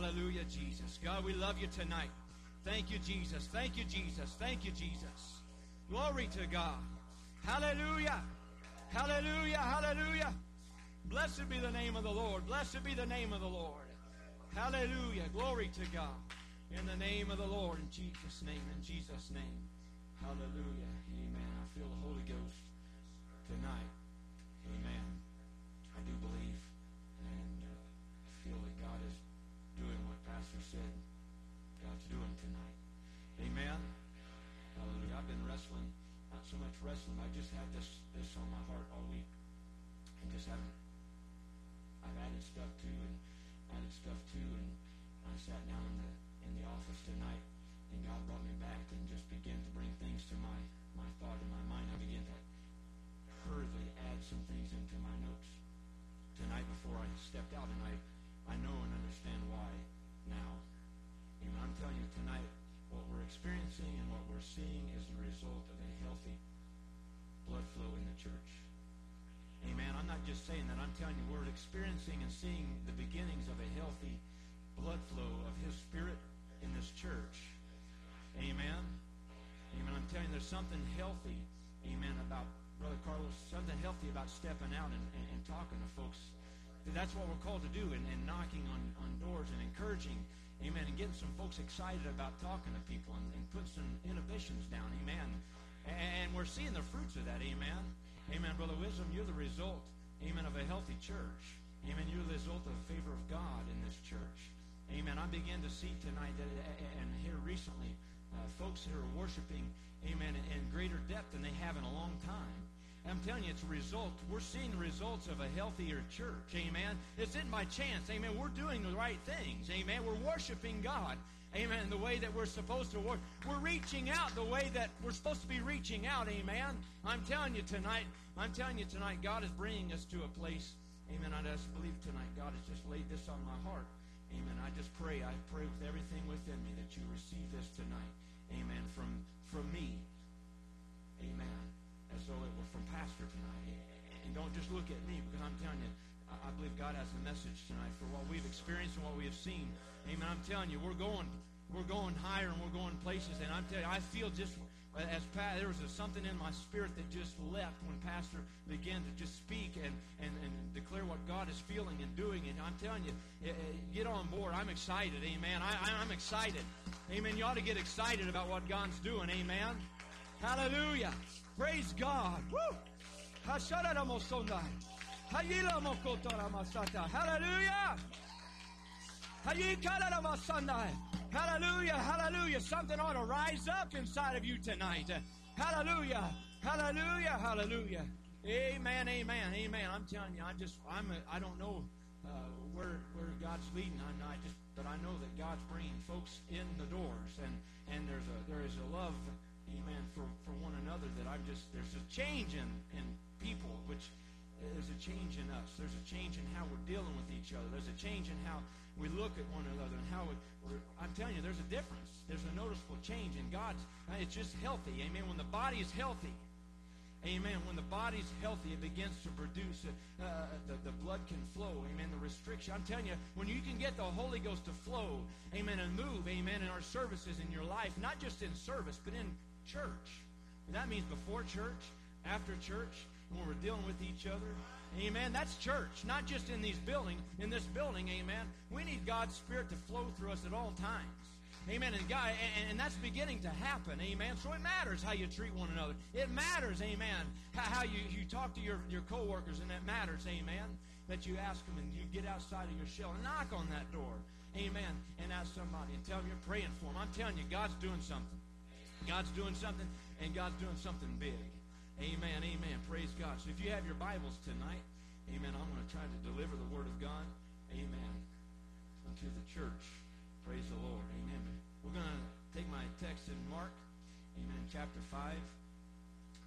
Hallelujah, Jesus. God, we love you tonight. Thank you, Jesus. Thank you, Jesus. Thank you, Jesus. Glory to God. Hallelujah. Hallelujah. Hallelujah. Blessed be the name of the Lord. Blessed be the name of the Lord. Hallelujah. Glory to God. In the name of the Lord. In Jesus' name. In Jesus' name. Hallelujah. Amen. I feel the Holy Ghost tonight. Amen. I do believe and I feel that God is doing what Pastor said God's doing tonight. Amen. Hallelujah. I've been wrestling. Not so much wrestling. I just had this on my heart all week. And just haven't. I've added stuff to and added stuff to, and I sat down in the office tonight, and God brought me back and just began to bring things to my thought and my mind. I began to hurriedly add some things into my notes tonight before I stepped out, and I know and understand why now. And I'm telling you tonight, what we're experiencing and what we're seeing is the result of a healthy blood flow in the church. Amen. I'm not just saying that. I'm telling you, we're experiencing and seeing the beginnings of a healthy blood flow of His Spirit in this church. Amen. Amen. I'm telling you, there's something healthy, amen, about Brother Carlos, something healthy about stepping out and talking to folks. That's what we're called to do, and knocking on doors and encouraging, amen, and getting some folks excited about talking to people and putting some inhibitions down, amen. And we're seeing the fruits of that, amen. Amen, Brother Wisdom, you're the result, amen, of a healthy church. Amen, you're the result of the favor of God in this church. Amen, I began to see tonight and here recently, folks who are worshiping, amen, in greater depth than they have in a long time. I'm telling you, it's a result. We're seeing the results of a healthier church, amen. It's not by chance, amen. We're doing the right things, amen. We're worshiping God, amen, the way that we're supposed to worship. We're reaching out the way that we're supposed to be reaching out, amen. I'm telling you tonight, God is bringing us to a place, amen. I just believe tonight God has just laid this on my heart, amen. I pray with everything within me that you receive this tonight, amen, from me, amen. As though it were from Pastor tonight. And don't just look at me, because I'm telling you, I believe God has a message tonight for what we've experienced and what we have seen. Amen. I'm telling you, we're going higher and we're going places. And I'm telling you, I feel just as there was something in my spirit that just left when Pastor began to just speak and declare what God is feeling and doing. And I'm telling you, get on board. I'm excited. Amen. I'm excited. Amen. You ought to get excited about what God's doing. Amen. Hallelujah. Praise God. Woo! Hallelujah. Hallelujah. Hallelujah. Something ought to rise up inside of you tonight. Hallelujah. Hallelujah. Hallelujah. Amen. Amen. Amen. I'm telling you, I don't know where God's leading. But I know that God's bringing folks in the doors, and there is a love. Amen. For one another, that there's a change in people, which there's a change in us. There's a change in how we're dealing with each other. There's a change in how we look at one another and how I'm telling you, there's a difference. There's a noticeable change in God's. It's just healthy. Amen. When the body is healthy. Amen. When the body's healthy, it begins to produce, the blood can flow. Amen. The restriction. I'm telling you, when you can get the Holy Ghost to flow, amen, and move, amen, in our services, in your life, not just in service, but in church. And that means before church, after church, when we're dealing with each other. Amen. That's church, not just in this building, amen. We need God's Spirit to flow through us at all times. Amen. And that's beginning to happen. Amen. So it matters how you treat one another. It matters, amen, how you talk to your co-workers, and it matters, amen, that you ask them and you get outside of your shell and knock on that door. Amen. And ask somebody and tell them you're praying for them. I'm telling you, God's doing something. God's doing something, and God's doing something big. Amen. Amen. Praise God. So if you have your Bibles tonight, amen, I'm going to try to deliver the Word of God, amen, unto the church. Praise the Lord. Amen. We're going to take my text in Mark, amen, chapter 5.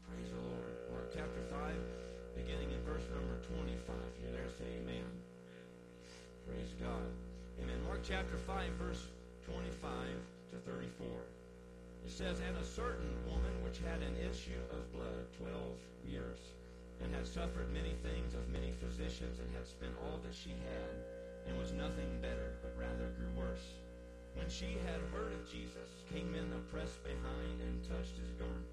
Praise the Lord. Mark chapter 5, beginning in verse number 25. If you're there, say amen. Praise God. Amen. Mark chapter 5, verse 25 to 34. It says, "And a certain woman which had an issue of blood 12 years, and had suffered many things of many physicians, and had spent all that she had, and was nothing better, but rather grew worse. pressed behind and touched his garment.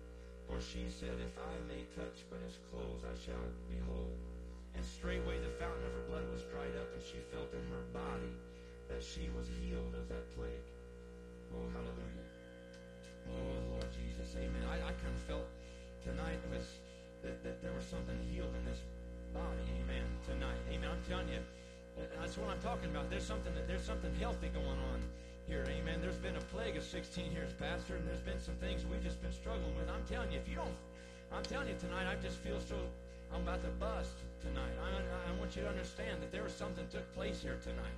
For she said, If I may touch but his clothes, I shall be whole. And straightway the fountain of her blood was dried up, and she felt in her body that she was healed of that plague. Oh, hallelujah. Oh, Lord Jesus, amen. I kind of felt tonight that there was something healed in this body, amen, tonight. Amen, I'm telling you, that's what I'm talking about. There's something healthy going on here, amen. There's been a plague of 16 years, Pastor, and there's been some things we've just been struggling with. I'm telling you, I'm telling you tonight, I just feel so, I'm about to bust tonight. I want you to understand that there was something took place here tonight.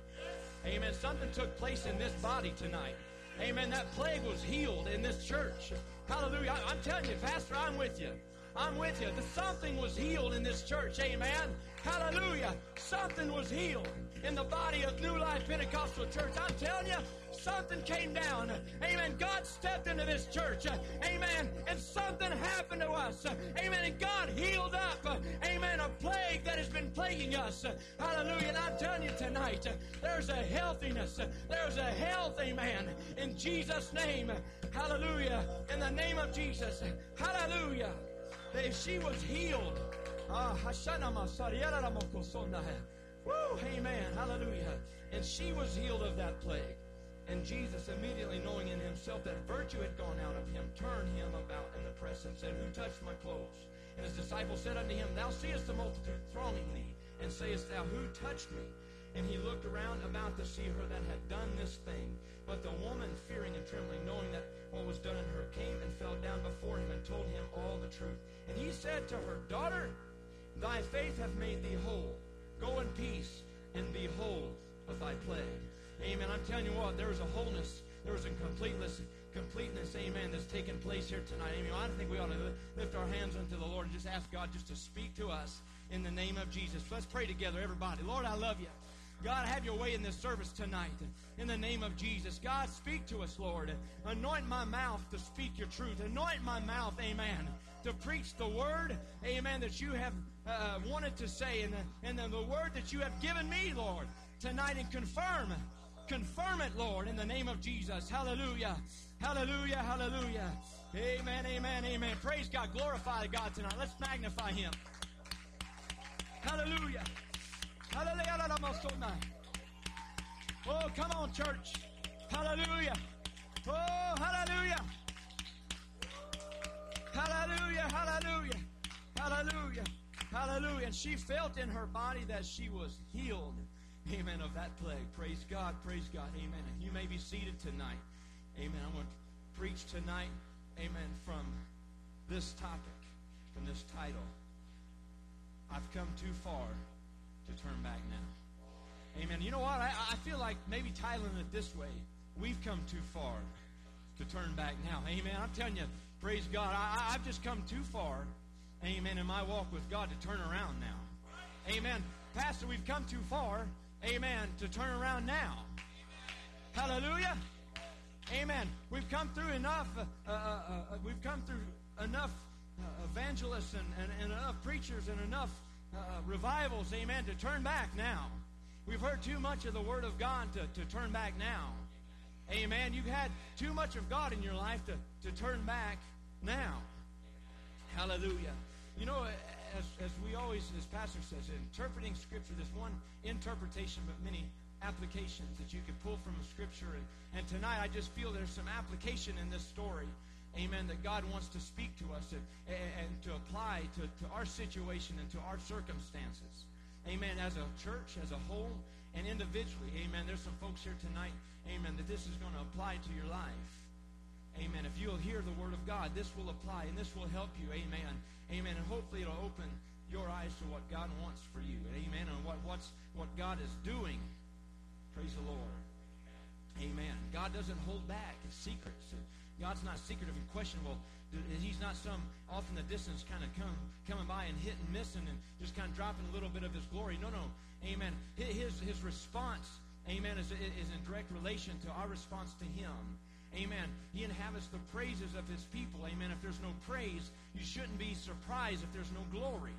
Amen. Something took place in this body tonight. Amen. That plague was healed in this church. Hallelujah. I'm telling you, Pastor, I'm with you. I'm with you. Something was healed in this church. Amen. Hallelujah. Something was healed in the body of New Life Pentecostal Church. I'm telling you, something came down. Amen. God stepped into this church. Amen. And something happened to us. Amen. And God healed up. Amen. A plague that has been plaguing us. Hallelujah. And I'm telling you tonight, there's a healthiness. There's a health, amen, in Jesus' name. Hallelujah. In the name of Jesus. Hallelujah. If she was healed. Woo, amen. Hallelujah. And she was healed of that plague. And Jesus, immediately knowing in himself that virtue had gone out of him, turned him about in the press and said, Who touched my clothes? And his disciples said unto him, Thou seest the multitude thronging thee, and sayest thou, Who touched me? And he looked around about to see her that had done this thing. But the woman, fearing and trembling, knowing that what was done in her, came and fell down before him and told him all the truth. And he said to her, Daughter, thy faith hath made thee whole. Go in peace and be whole of thy plague. Amen. I'm telling you what, there is a wholeness. There is a completeness, amen, that's taking place here tonight. Amen. I think we ought to lift our hands unto the Lord and just ask God just to speak to us in the name of Jesus. Let's pray together, everybody. Lord, I love you. God, have your way in this service tonight in the name of Jesus. God, speak to us, Lord. Anoint my mouth to speak your truth. Anoint my mouth, amen, to preach the word, amen, that you have wanted to say and the word that you have given me, Lord, tonight, and confirm it, Lord, in the name of Jesus. Hallelujah. Hallelujah. Hallelujah. Amen. Amen. Amen. Praise God. Glorify God tonight. Let's magnify him. Hallelujah. Hallelujah. Oh, come on, church. Hallelujah. Oh, hallelujah. Hallelujah. Hallelujah. Hallelujah. Hallelujah. And she felt in her body that she was healed. Amen. Of that plague. Praise God. Praise God. Amen. You may be seated tonight. Amen. I want to preach tonight. Amen. From this topic, from this title. I've come too far to turn back now. Amen. You know what? I feel like maybe titling it this way. We've come too far to turn back now. Amen. I'm telling you. Praise God. I've just come too far. Amen. In my walk with God to turn around now. Amen. Pastor, we've come too far. Amen. To turn around now. Amen. Hallelujah. Amen. We've come through enough. We've come through enough evangelists and enough preachers and enough revivals. Amen. To turn back now. We've heard too much of the Word of God to turn back now. Amen. You've had too much of God in your life to turn back now. Hallelujah. You know, as we always, as Pastor says, interpreting Scripture, there's one interpretation but many applications that you can pull from Scripture. And tonight I just feel there's some application in this story, amen, that God wants to speak to us and to apply to our situation and to our circumstances. Amen, as a church, as a whole, and individually. Amen, there's some folks here tonight, amen, that this is going to apply to your life. Amen, if you'll hear the Word of God, this will apply and this will help you. Amen. Amen. And hopefully it'll open your eyes to what God wants for you. Amen. And what God is doing. Praise the Lord. Amen. God doesn't hold back his secrets. God's not secretive and questionable. He's not some off in the distance kind of coming by and hit and missing and just kind of dropping a little bit of his glory. No. Amen. His response, amen, is in direct relation to our response to him. Amen. He inhabits the praises of his people. Amen. If there's no praise, you shouldn't be surprised if there's no glory.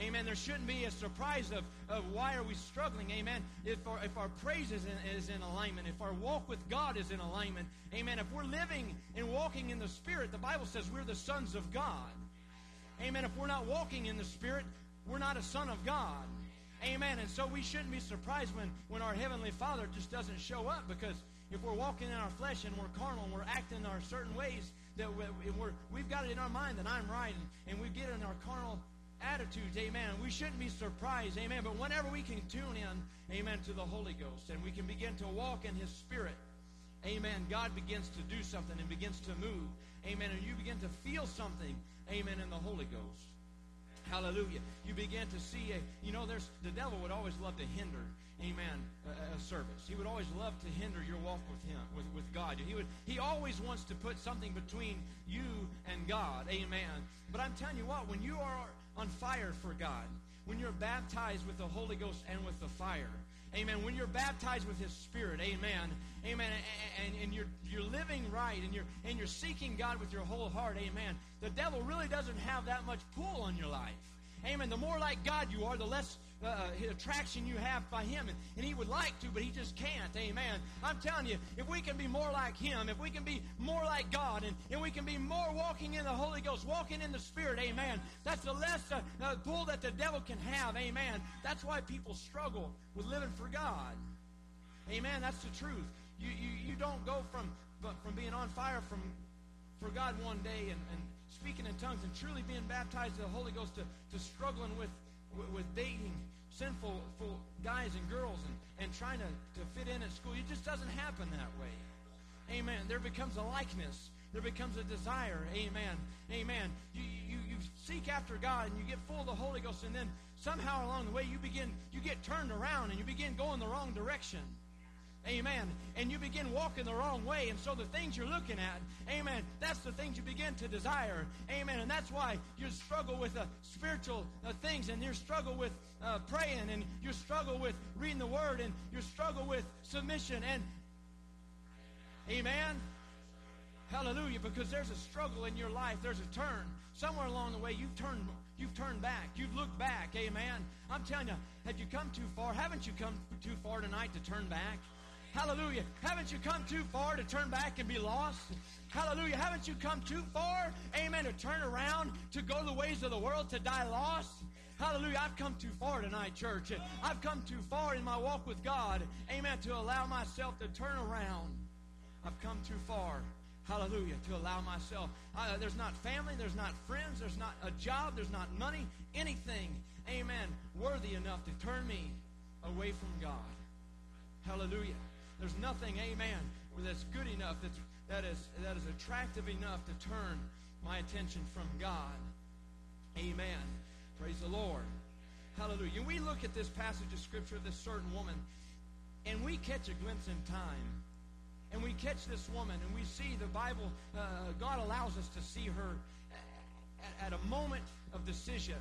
Amen. There shouldn't be a surprise of why are we struggling. Amen. If our praise is in alignment, if our walk with God is in alignment, amen. If we're living and walking in the Spirit, the Bible says we're the sons of God. Amen. If we're not walking in the Spirit, we're not a son of God. Amen. And so we shouldn't be surprised when our Heavenly Father just doesn't show up, because if we're walking in our flesh and we're carnal and we're acting in our certain ways, that we've got it in our mind that I'm right, and we get in our carnal attitudes, amen. We shouldn't be surprised, amen. But whenever we can tune in, amen, to the Holy Ghost, and we can begin to walk in His Spirit, amen, God begins to do something and begins to move, amen, and you begin to feel something, amen, in the Holy Ghost. Hallelujah. You begin to see, the devil would always love to hinder, amen, a service. He would always love to hinder your walk with him, with God. He always wants to put something between you and God, amen. But I'm telling you what, when you are on fire for God, when you're baptized with the Holy Ghost and with the fire, amen, when you're baptized with His Spirit, amen, amen, and you're living right, and you're seeking God with your whole heart, amen, the devil really doesn't have that much pull on your life. Amen. The more like God you are, the less attraction you have by Him. And He would like to, but He just can't. Amen. I'm telling you, if we can be more like Him, if we can be more like God, and we can be more walking in the Holy Ghost, walking in the Spirit, amen, that's the less pull that the devil can have. Amen. That's why people struggle with living for God. Amen. That's the truth. You don't go from being on fire for God one day and speaking in tongues and truly being baptized in the Holy Ghost to struggling with dating sinful guys and girls and trying to fit in at school. It just doesn't happen that way. Amen. There becomes a likeness. There becomes a desire. Amen. Amen. You seek after God and you get full of the Holy Ghost, and then somehow along the way you get turned around and you begin going the wrong direction. Amen. And you begin walking the wrong way. And so the things you're looking at, amen, that's the things you begin to desire. Amen. And that's why you struggle with spiritual things, and you struggle with praying, and you struggle with reading the Word, and you struggle with submission. And amen. Hallelujah. Because there's a struggle in your life. There's a turn. Somewhere along the way, you've turned back. You've looked back. Amen. I'm telling you, have you come too far? Haven't you come too far tonight to turn back? Hallelujah. Haven't you come too far to turn back and be lost? Hallelujah. Haven't you come too far, amen, to turn around, to go the ways of the world, to die lost? Hallelujah. I've come too far tonight, church. I've come too far in my walk with God, amen, to allow myself to turn around. I've come too far. Hallelujah. To allow myself. There's not family. There's not friends. There's not a job. There's not money. Anything, amen, worthy enough to turn me away from God. Hallelujah. There's nothing, amen, that's good enough, that is attractive enough to turn my attention from God. Amen. Praise the Lord. Hallelujah. We look at this passage of Scripture of this certain woman, and we catch a glimpse in time. And we catch this woman, and we see the Bible, God allows us to see her at a moment of decision,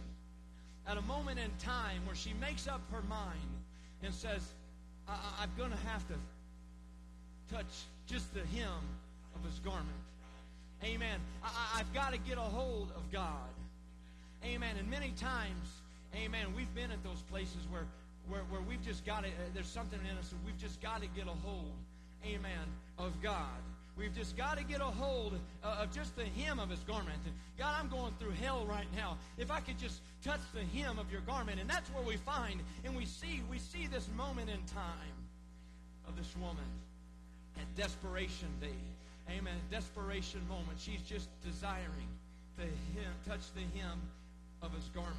at a moment in time where she makes up her mind and says, I'm going to have to touch just the hem of His garment. Amen. I've got to get a hold of God. Amen. And many times, amen, we've been at those places where we've just got to, there's something in us that we've just got to get a hold, amen, of God. We've just got to get a hold of just the hem of His garment. And God, I'm going through hell right now. If I could just touch the hem of your garment. And that's where we find and we see this moment in time of this woman at desperation day. Amen. Desperation moment. She's just desiring touch the hem of His garment.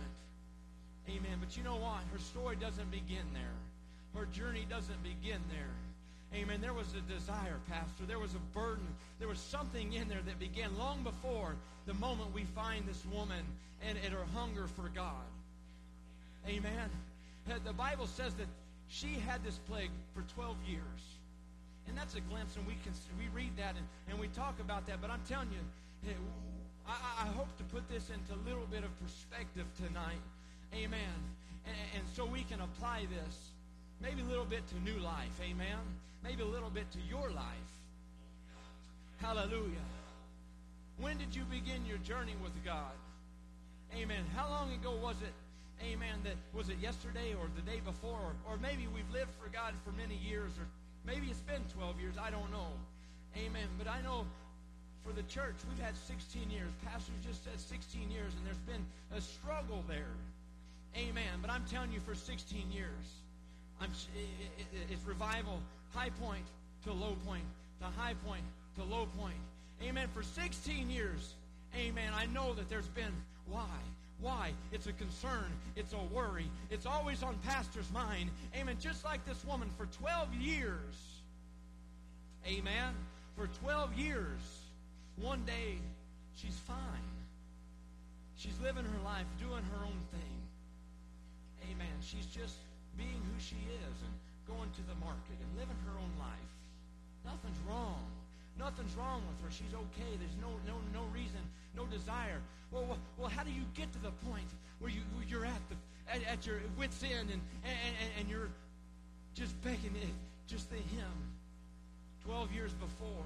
Amen. But you know what? Her story doesn't begin there. Her journey doesn't begin there. Amen. There was a desire, Pastor. There was a burden. There was something in there that began long before the moment we find this woman and her hunger for God. Amen. The Bible says that she had this plague for 12 years. And that's a glimpse, and we read that and we talk about that. But I'm telling you, I hope to put this into a little bit of perspective tonight. Amen. And so we can apply this. Maybe a little bit to new life, amen? Maybe a little bit to your life. Hallelujah. When did you begin your journey with God? Amen. How long ago was it amen, that was it yesterday or the day before, or maybe we've lived for God for many years, or maybe it's been 12 years, I don't know, amen. But I know for the church, we've had 16 years. Pastor just said 16 years, and there's been a struggle there, amen. But I'm telling you, for 16 years, it's revival, high point to low point, to high point to low point, amen. For 16 years, amen, I know that there's been why? It's a concern. It's a worry. It's always on pastor's mind, amen, just like this woman for 12 years, amen, for 12 years. One day, she's fine. She's living her life, doing her own thing, amen. She's just being who she is and going to the market and living her own life. Nothing's wrong. Nothing's wrong with her. She's okay. There's no reason, no desire. Well, how do you get to the point where you're at your wit's end and you're just begging it? Just the hymn. 12 years before,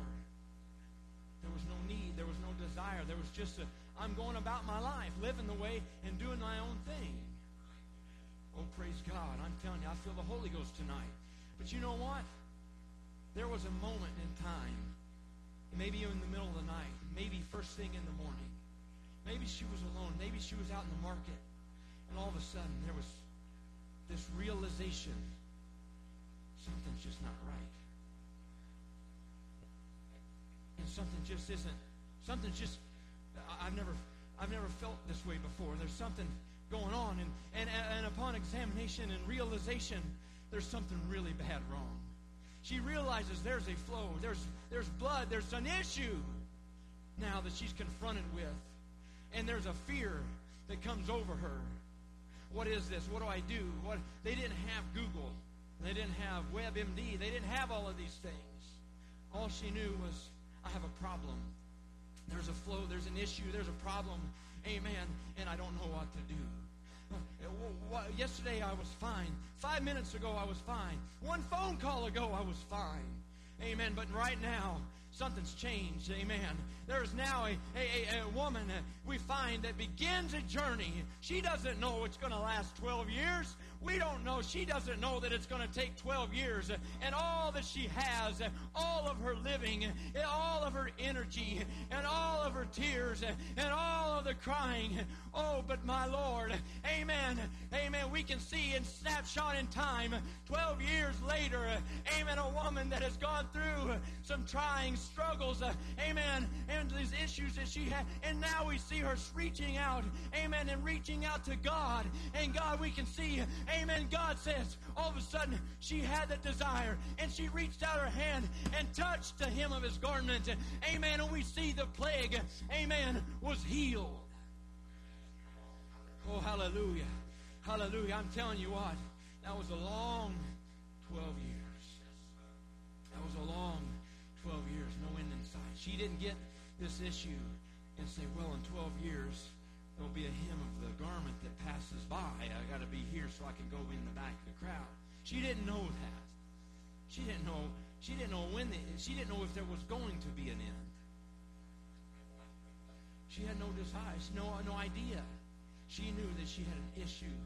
there was no need. There was no desire. There was just I'm going about my life, living the way and doing my own thing. Oh, praise God. I'm telling you, I feel the Holy Ghost tonight. But you know what? There was a moment in time, maybe in the middle of the night, maybe first thing in the morning. Maybe she was alone. Maybe she was out in the market. And all of a sudden, there was this realization, something's just not right. And something just isn't. Something's just, I've never felt this way before. There's something going on, and upon examination and realization, there's something really bad wrong. She realizes there's a flow, there's blood, there's an issue now that she's confronted with, and there's a fear that comes over her. What is this? What do I do? What? They didn't have Google, they didn't have WebMD, they didn't have all of these things. All she knew was, I have a problem. There's a flow, there's an issue, there's a problem, amen, and I don't know what to do. Yesterday I was fine. 5 minutes ago I was fine. One phone call ago I was fine. Amen. But right now something's changed. Amen. There is now a woman we find that begins a journey. She doesn't know it's going to last 12 years. We don't know. She doesn't know that it's going to take 12 years. And all that she has, all of her living, all of her energy, and all of her tears, and all of the crying. Oh, but my Lord. Amen. Amen. We can see in snapshot in time, 12 years later, amen, a woman that has gone through some trying struggles, amen, and these issues that she had. And now we see her reaching out, amen, and reaching out to God. And God, we can see, amen, God says, all of a sudden, she had that desire, and she reached out her hand and touched the hem of his garment, amen, and we see the plague, amen, was healed. Oh, hallelujah. Hallelujah. I'm telling you what, that was a long 12 years. That was a long 12 years, no end in sight. She didn't get this issue and say, well, in 12 years, there'll be a hem of the garment that passes by. I got to be here so I can go in the back of the crowd. She didn't know that. She didn't know when. She didn't know if there was going to be an end. She had no desire. No idea. She knew that she had an issue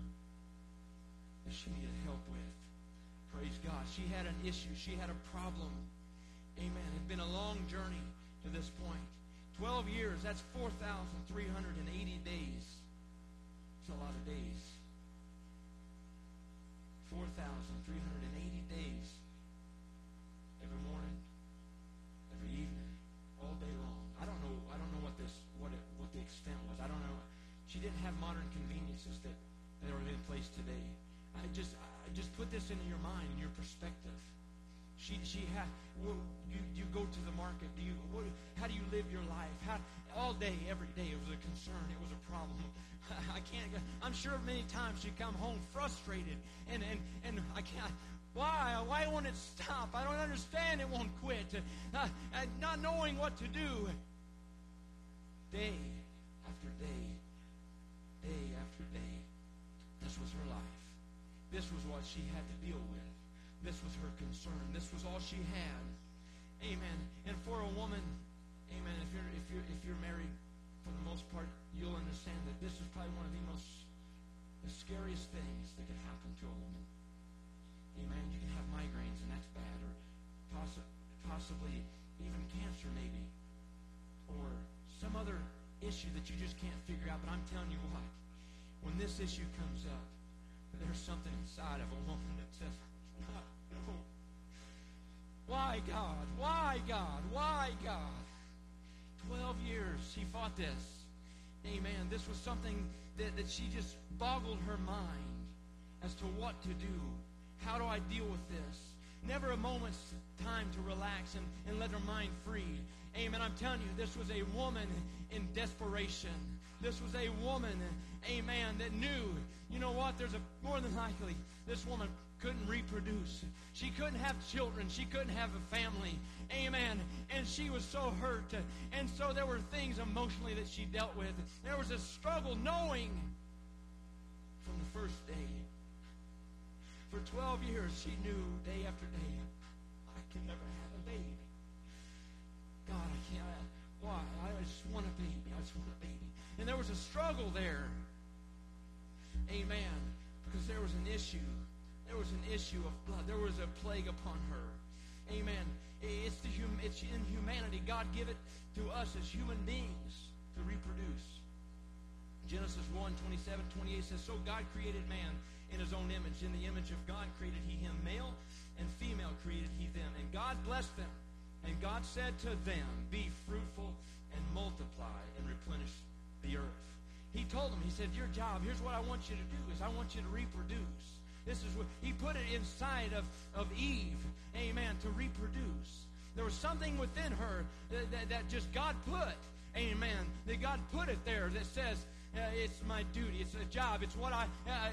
that she needed help with. Praise God. She had an issue. She had a problem. Amen. It's been a long journey to this point. 12 years, that's 4,380 days. It's a lot of days. 4,380 days. Every morning, every evening, all day long. I don't know what the extent was. I don't know. She didn't have modern conveniences that are in place today. I just put this into your mind, your perspective. She had. Well, you go to the market. How do you live your life? All day, every day, it was a concern. It was a problem. I can't. I'm sure many times she come home frustrated, and I can't. Why won't it stop? I don't understand. It won't quit. Not knowing what to do. Day after day, day after day. This was her life. This was what she had to deal with. This was her concern. This was all she had. Amen. And for a woman, amen, if you're married, for the most part, you'll understand that this is probably one of the most the scariest things that could happen to a woman. Amen. You can have migraines, and that's bad, or possibly even cancer, maybe, or some other issue that you just can't figure out. But I'm telling you what, when this issue comes up, there's something inside of a woman that says, no, no. Why, God? Why, God? Why, God? 12 years she fought this. Amen. This was something that she just boggled her mind as to what to do. How do I deal with this? Never a moment's time to relax and let her mind free. Amen. I'm telling you, this was a woman in desperation. This was a woman, amen, that knew, you know what, more than likely, this woman couldn't reproduce. She couldn't have children. She couldn't have a family. Amen. And she was so hurt. And so there were things emotionally that she dealt with. There was a struggle knowing from the first day. For 12 years, she knew day after day, I can never have a baby. God, I can't. Why? I just want a baby. I just want a baby. And there was a struggle there. Amen. Because there was an issue. There was an issue of blood. There was a plague upon her. Amen. It's in humanity. God gave it to us as human beings to reproduce. Genesis 1, 27, 28 says, so God created man in his own image. In the image of God created he him. Male and female created he them. And God blessed them. And God said to them, be fruitful and multiply and replenish the earth. He told them, he said, your job, here's what I want you to do, is I want you to reproduce. This is what he put it inside of Eve, amen, to reproduce. There was something within her that just God put, amen, that God put it there that says, it's my duty, it's a job, it's what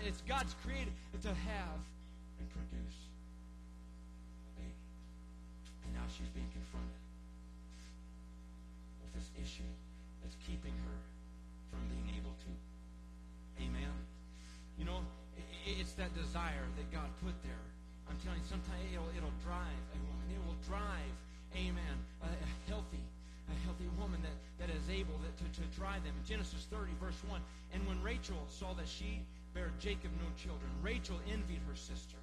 it's God's created to have and produce. And now she's being confronted with this issue that's keeping her from being able to. Amen. You know, it's that desire that God put there. I'm telling you, sometimes it'll drive a woman. It will drive, amen, a healthy woman that is able to drive them. In Genesis 30, verse 1, and when Rachel saw that she bare Jacob no children, Rachel envied her sister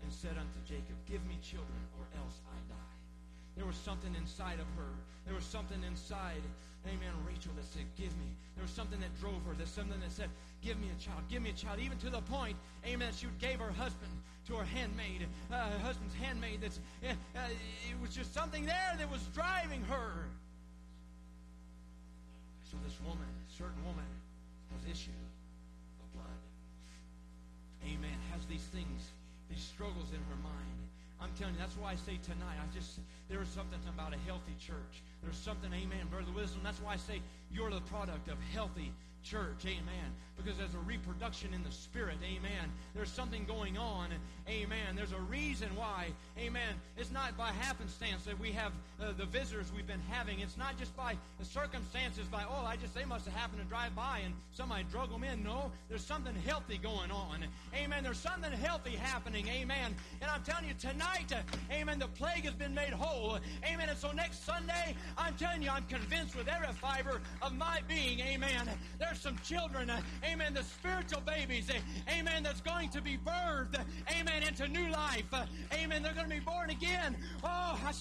and said unto Jacob, give me children or else I die. There was something inside of her. There was something inside, amen, Rachel that said, give me. There was something that drove her. There's something that said, give me a child. Give me a child. Even to the point, amen, she gave her husband to her handmaid. Her husband's handmaid. It was just something there that was driving her. So this woman, certain woman, has issue of blood. Amen. Has these things, these struggles in her mind. I'm telling you, that's why I say tonight, there is something about a healthy church. There's something, amen, Brother Wisdom. That's why I say you're the product of healthy church, amen. Because there's a reproduction in the spirit, amen. There's something going on, amen. There's a reason why, amen. It's not by happenstance that we have the visitors we've been having. It's not just by the circumstances, by, they must have happened to drive by and somebody drug them in. No, there's something healthy going on, amen. There's something healthy happening, amen. And I'm telling you tonight, amen, the plague has been made whole, amen. And so next Sunday, I'm telling you, I'm convinced with every fiber of my being, amen. There's some children, amen, the spiritual babies, amen, that's going to be birthed, amen, into new life, amen, they're going to be born again, they're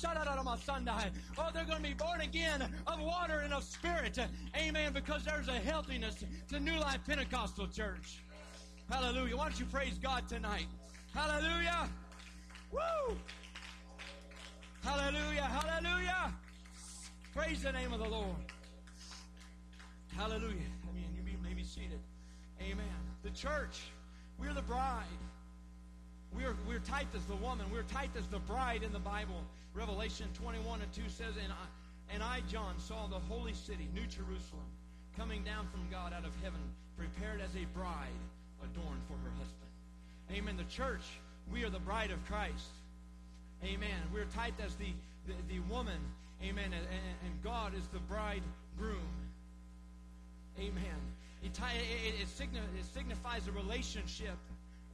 going to be born again of water and of spirit, amen, because there's a healthiness to New Life Pentecostal Church. Hallelujah. Why don't you praise God tonight? Hallelujah. Woo. Hallelujah. Hallelujah. Praise the name of the Lord. Hallelujah. May be seated. Amen. The church, we're the bride. We're typed as the woman. We're typed as the bride in the Bible. Revelation 21:2 says, And I, John, saw the holy city, New Jerusalem, coming down from God out of heaven, prepared as a bride, adorned for her husband. Amen. The church, we are the bride of Christ. Amen. We're typed as the woman. Amen. And God is the bridegroom. Amen. It signifies a relationship,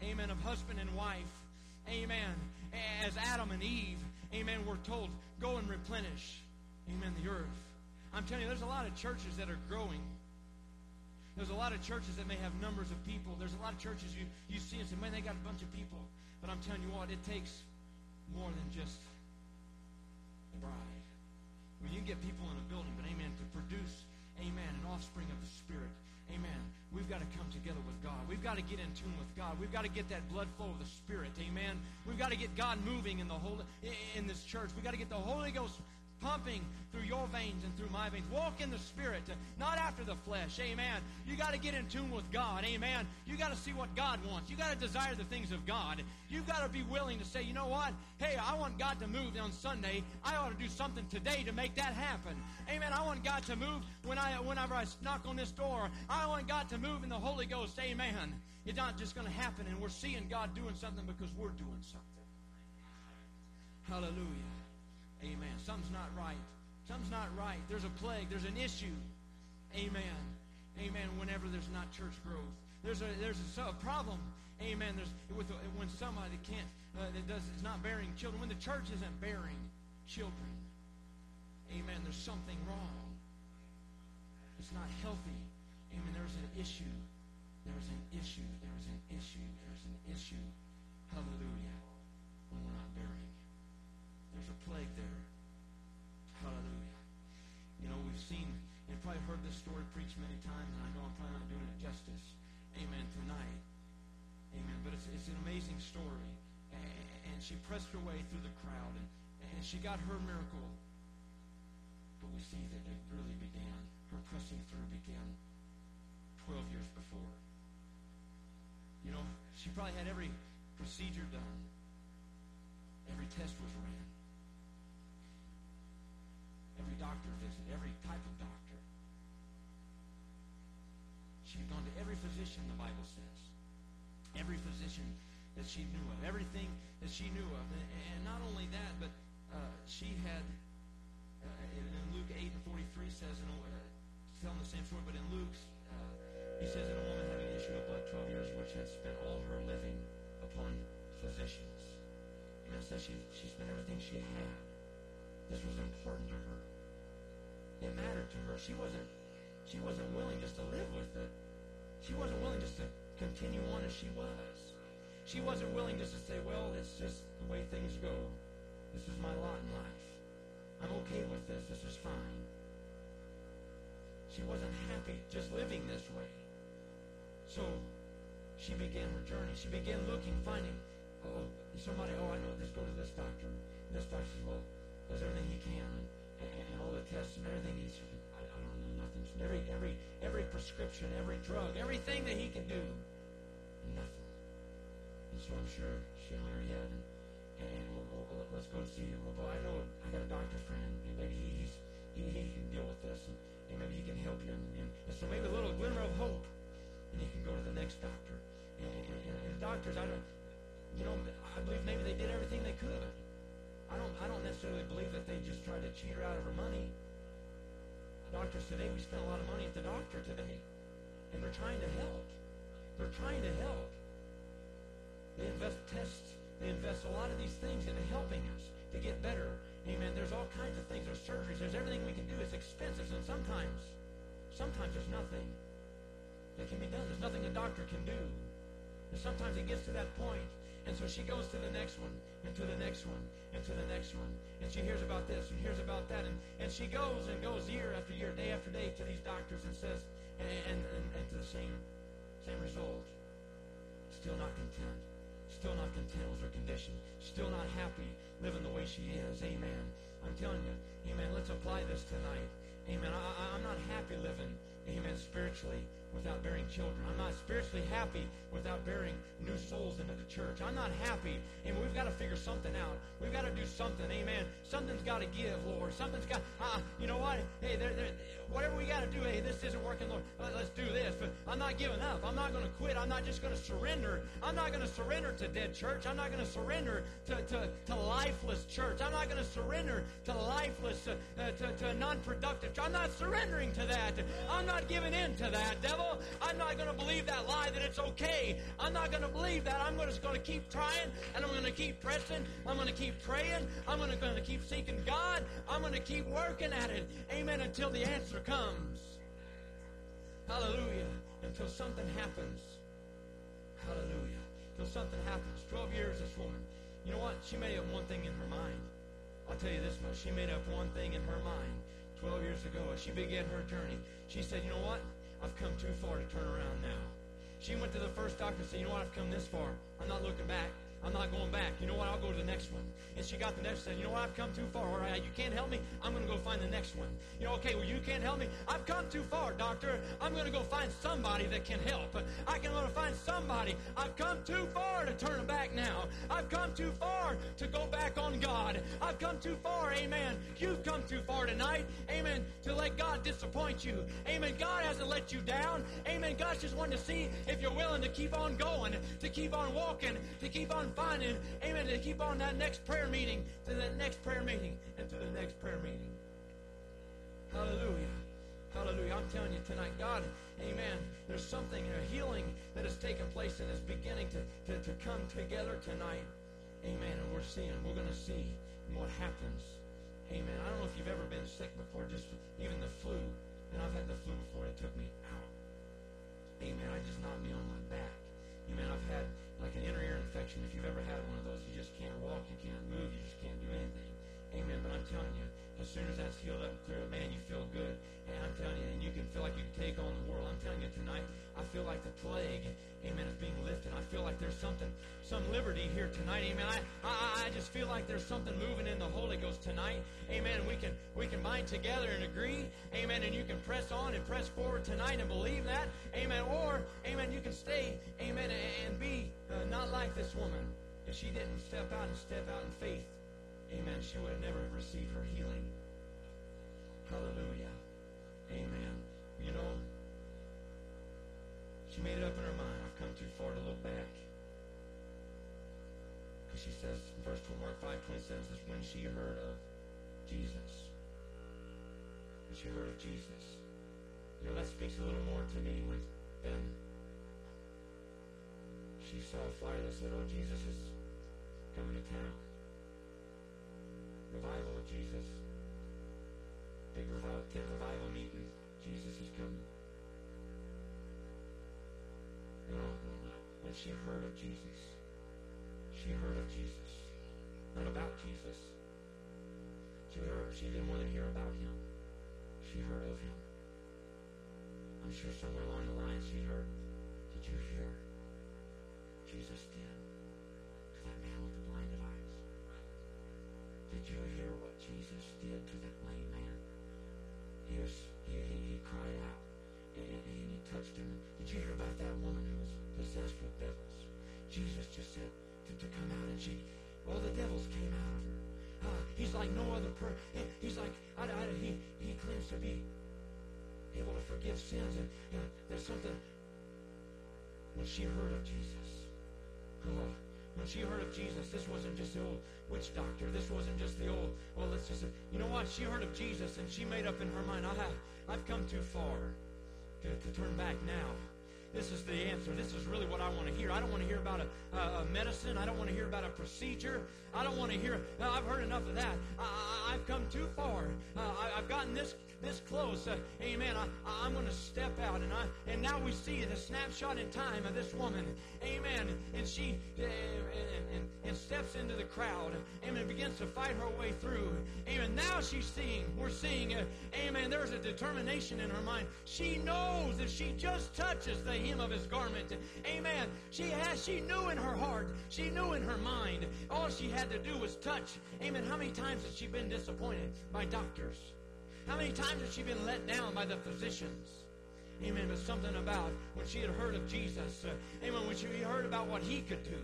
amen, of husband and wife, amen, as Adam and Eve, amen, were told, go and replenish, amen, the earth. I'm telling you, there's a lot of churches that are growing. There's a lot of churches that may have numbers of people. There's a lot of churches you see and say, man, they got a bunch of people. But I'm telling you what, it takes more than just the bride. I mean, you can get people in a building, but amen, to produce, amen, an offspring of the Spirit. Amen. We've got to come together with God. We've got to get in tune with God. We've got to get that blood flow of the Spirit. Amen. We've got to get God moving in this church. We've got to get the Holy Ghost pumping through your veins and through my veins. Walk in the Spirit, not after the flesh. Amen. You got to get in tune with God. Amen. You got to see what God wants. You got to desire the things of God. You've got to be willing to say, you know what? Hey, I want God to move on Sunday. I ought to do something today to make that happen. Amen. I want God to move whenever I knock on this door. I want God to move in the Holy Ghost. Amen. It's not just going to happen, and we're seeing God doing something because we're doing something. Hallelujah. Amen. Something's not right. Something's not right. There's a plague. There's an issue. Amen. Amen. Whenever there's not church growth, there's a problem. Amen. When somebody is not bearing children. When the church isn't bearing children. Amen. There's something wrong. It's not healthy. Amen. There's an issue. There's an issue. There's an issue. There's an issue. Hallelujah. When we're not bearing. There's a plague there. Hallelujah. You know, we've seen, and probably heard this story preached many times, and I know I'm probably not doing it justice. Amen. Tonight. Amen. But it's an amazing story. And she pressed her way through the crowd, and she got her miracle. But we see that it really began, her pressing through began 12 years before. You know, she probably had every procedure done. Every test was ran. Every doctor visit, every type of doctor. She'd gone to every physician, the Bible says. Every physician that she knew of. Everything that she knew of. And not only that, but she had, in Luke 8 and 43 says, it's telling the same story, but in Luke's, he says that a woman had an issue of blood 12 years, which had spent all her living upon physicians. And so she spent everything she had. This was important to her. It mattered to her. She wasn't willing just to live with it. She wasn't willing just to continue on as she was. She wasn't willing just to say, well, it's just the way things go. This is my lot in life. I'm okay with this. This is fine. She wasn't happy just living this way. So she began her journey. She began looking, finding, I know this, go to this doctor. And this doctor says, well, does everything he can, and all the tests and everything he's, I don't know, nothing. So every prescription, every drug, everything that he can do, nothing. And so I'm sure she hung her head, and let's go see him. Well, I know, I got a doctor friend, and maybe he can deal with this, and maybe he can help you. And so maybe a little glimmer of hope, and he can go to the next doctor. And doctors, you know, I believe maybe they did everything they could. I don't necessarily believe that they just tried to cheat her out of her money. Doctors today, we spend a lot of money at the doctor today. And they're trying to help. They're trying to help. They invest tests. They invest a lot of these things into helping us to get better. Amen. There's all kinds of things. There's surgeries. There's everything we can do. It's expensive. And sometimes there's nothing that can be done. There's nothing a doctor can do. And sometimes it gets to that point. And so she goes to the next one, and to the next one, and to the next one. And she hears about this, and hears about that. And she goes and goes year after year, day after day to these doctors and says, and to the same result. Still not content. Still not content with her condition. Still not happy living the way she is. Amen. I'm telling you, amen, let's apply this tonight. Amen. I'm not happy living, amen, spiritually without bearing children. I'm not spiritually happy without bearing new souls into the church. I'm not happy. Amen. We've got to figure something out. We've got to do something. Amen. Something's got to give, Lord. Something's got, you know what? Hey, whatever we got to do, hey, this isn't working, Lord. Let's do this. But I'm not giving up. I'm not going to quit. I'm not just going to surrender. I'm not going to surrender to dead church. I'm not going to surrender to lifeless church. I'm not going to surrender to lifeless, to non-productive church. I'm not surrendering to that. I'm not giving in to that, devil. I'm not going to believe that lie that it's okay. I'm not going to believe that. I'm just going to keep trying, and I'm going to keep pressing. I'm going to keep praying. I'm going to keep seeking God. I'm going to keep working at it. Amen. Until the answer comes. Hallelujah. until something happens. Hallelujah. Till something happens. 12 years this woman. You know what? She made up one thing in her mind. I'll tell you this much. She made up one thing in her mind 12 years ago as she began her journey. She said, you know what? I've come too far to turn around now. She went to the first doctor and said, you know what? I've come this far. I'm not looking back. I'm not going back. You know what? I'll go to the next one. And she got the next one. You know what? I've come too far. All right, you can't help me. I'm going to go find the next one. You know, okay, well, you can't help me. I've come too far, doctor. I'm going to go find somebody that can help. I can go to find somebody. I've come too far to turn back now. I've come too far to go back on God. I've come too far, amen. You've come too far tonight, amen, to let God disappoint you. Amen. God hasn't let you down. Amen. God's just wanting to see if you're willing to keep on going, to keep on walking, to keep on finding, amen, to keep on that next prayer meeting, to that next prayer meeting, and to the next prayer meeting. Hallelujah. Hallelujah. I'm telling you tonight, God, amen, there's something, a healing that has taken place and is beginning to come together tonight. Amen. And we're going to see what happens. Amen. I don't know if you've ever been sick before, just even the flu. And I've had the flu before. It took me out. Amen. I just knocked me on my back. Amen. I've had like an inner ear infection. If you've ever had one of those, you just can't walk, you can't move, you just can't do anything. Amen. But I'm telling you, as soon as that's healed up and clear, man, you feel good. And I'm telling you, and you can feel like you can take on the world. I'm telling you tonight, I feel like the plague, amen, is being lifted. I feel like there's something, some liberty here tonight, amen. I just feel like there's something moving in the Holy Ghost tonight, amen. We can bind together and agree, amen. And you can press on and press forward tonight and believe that, amen. Or, amen, you can stay, amen, and be not like this woman. If she didn't step out in faith, amen, she would have never received her healing. Hallelujah. Amen. You know, she made it up in her mind. I've come too far to look back. Because she says, verse 12, Mark 5:27 says, when she heard of Jesus. When she heard of Jesus. You know, that speaks a little more to me than she saw a flyer that said, oh, Jesus is coming to town. Revival of Jesus. Big revival, 10 revival meeting. Jesus is coming. No. When she heard of Jesus, she heard of Jesus. Not about Jesus. She didn't want to hear about him. She heard of him. I'm sure somewhere along the line she heard, did you hear? Jesus did. To that man with the blinded eyes. Did you hear what Jesus did to that lame man? He cried out, and he touched him. Did you hear about that woman who was possessed with devils? Jesus just said to come out, and the devils came out of her. He's like no other prayer. He's like, he claims to be able to forgive sins, and there's something. When she heard of Jesus, when she heard of Jesus, this wasn't just the old witch doctor. This wasn't just the old, well, let's just, you know what? She heard of Jesus, and she made up in her mind, I've come too far to turn back now. This is the answer. This is really what I want to hear. I don't want to hear about a medicine. I don't want to hear about a procedure. I don't want to hear, I've heard enough of that. I've come too far. I've gotten this close. Amen. I'm going to step out. And now we see the snapshot in time of this woman. Amen. And she and steps into the crowd. Amen. Begins to fight her way through. Amen. Now she's seeing. We're seeing. Amen. There's a determination in her mind. She knows if she just touches the hem of his garment. Amen. She knew in her heart. She knew in her mind. All she had to do was touch. Amen. How many times has she been disappointed by doctors? How many times has she been let down by the physicians? Amen. But something about when she had heard of Jesus. Amen. When she heard about what he could do.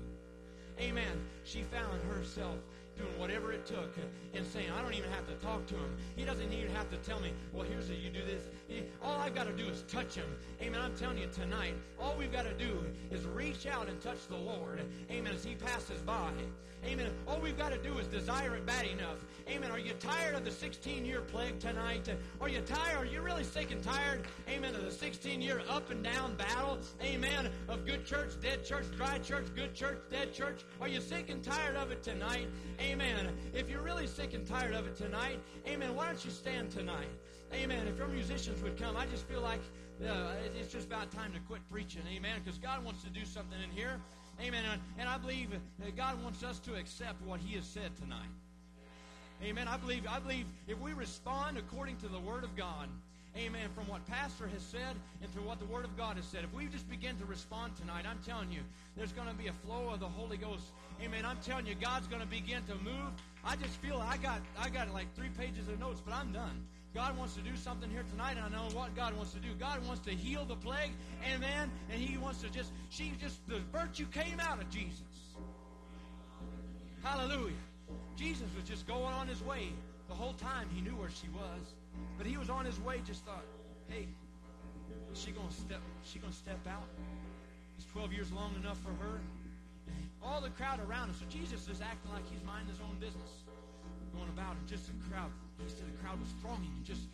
Amen. She found herself doing whatever it took and saying, I don't even have to talk to him. He doesn't even have to tell me, well, here's how you do this. All I've got to do is touch him. Amen. I'm telling you tonight, all we've got to do is reach out and touch the Lord. Amen. As he passes by. Amen. All we've got to do is desire it bad enough. Amen. Are you tired of the 16-year plague tonight? Are you tired? Are you really sick and tired? Amen. Of the 16-year up and down battle. Amen. Of good church, dead church, dry church, good church, dead church. Are you sick and tired of it tonight? Amen. If you're really sick and tired of it tonight, amen, why don't you stand tonight? Amen. If your musicians would come, I just feel like It's just about time to quit preaching, amen, because God wants to do something in here, amen, and I believe that God wants us to accept what He has said tonight, amen. I believe if we respond according to the Word of God, amen, from what Pastor has said and to what the Word of God has said, if we just begin to respond tonight, I'm telling you, there's going to be a flow of the Holy Ghost. Amen. I'm telling you, God's going to begin to move. I just feel I got like 3 pages of notes, but I'm done. God wants to do something here tonight, and I know what God wants to do. God wants to heal the plague, amen, and He wants to the virtue came out of Jesus. Hallelujah. Jesus was just going on His way the whole time. He knew where she was. But He was on His way, just thought, hey, is she going to step out? Is 12 years long enough for her? All the crowd around Him. So Jesus is acting like He's minding His own business, going about, and just the crowd. He said the crowd was thronging, and just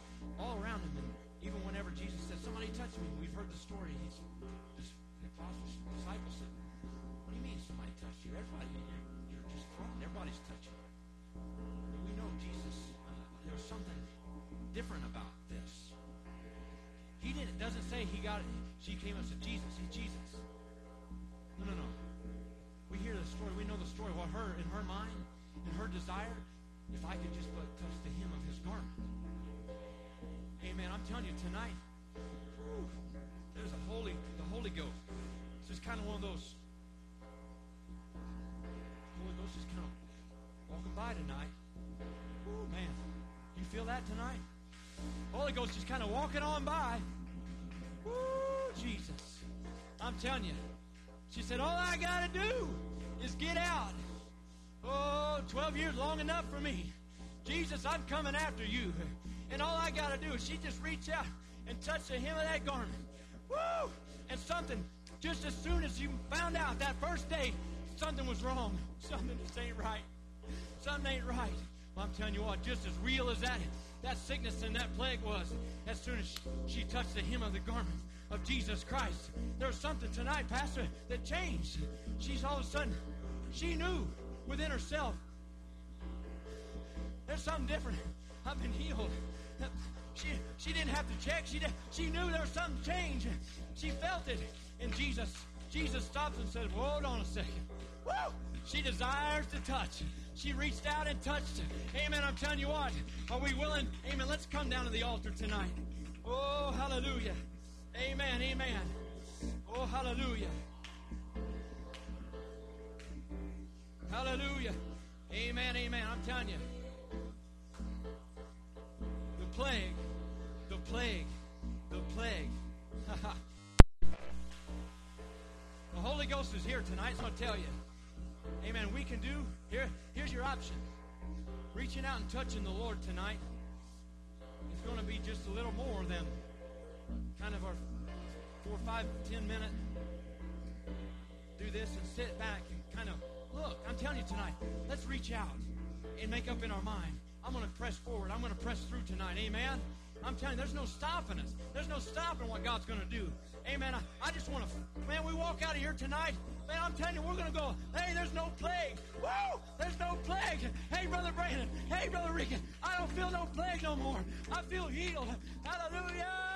all around Him. And even whenever Jesus said, somebody touched me, we've heard the story. The apostles, the disciples said, what do you mean somebody touched you? Everybody, you're just thronging. Everybody's touching you. We know Jesus, there was something different about this. He didn't. It doesn't say He got it. She came up to Jesus. He's Jesus. No. We hear the story. We know the story. Well, in her mind, in her desire, if I could just but touch the hem of His garment. Amen. I'm telling you tonight, there's the Holy Ghost. It's just kind of one of those. The Holy Ghost is kind of walking by tonight. Ooh, man. You feel that tonight? Holy Ghost is kind of walking on by. Woo, Jesus. I'm telling you. She said, all I got to do is get out. Oh, 12 years long enough for me. Jesus, I'm coming after you. And all I got to do is she just reach out and touch the hem of that garment. Woo! And something, just as soon as you found out that first day, something was wrong. Something just ain't right. Something ain't right. Well, I'm telling you what, just as real as that sickness and that plague was, as soon as she touched the hem of the garment of Jesus Christ, there was something tonight, Pastor, that changed. She's all of a sudden, she knew within herself, there's something different. I've been healed. She didn't have to check. She knew there was something change. She felt it. And Jesus stops and says, well, hold on a second. Woo! She desires to touch. She reached out and touched. Amen. I'm telling you what. Are we willing? Amen. Let's come down to the altar tonight. Oh, hallelujah. Amen. Amen. Oh, hallelujah. Hallelujah. Amen. Amen. I'm telling you. The plague. The Holy Ghost is here tonight, so I'll tell you. Amen. We can do. Here's your option. Reaching out and touching the Lord tonight. It's going to be just a little more than kind of our 4, 5, 10 minute do this and sit back and kind of look. I'm telling you tonight, let's reach out and make up in our mind. I'm going to press forward. I'm going to press through tonight. Amen. I'm telling you, there's no stopping us. There's no stopping what God's going to do. Amen. I just want to, man, we walk out of here tonight. Man, I'm telling you, we're going to go, hey, there's no plague. Woo! There's no plague. Hey, Brother Brandon. Hey, Brother Ricky. I don't feel no plague no more. I feel healed. Hallelujah.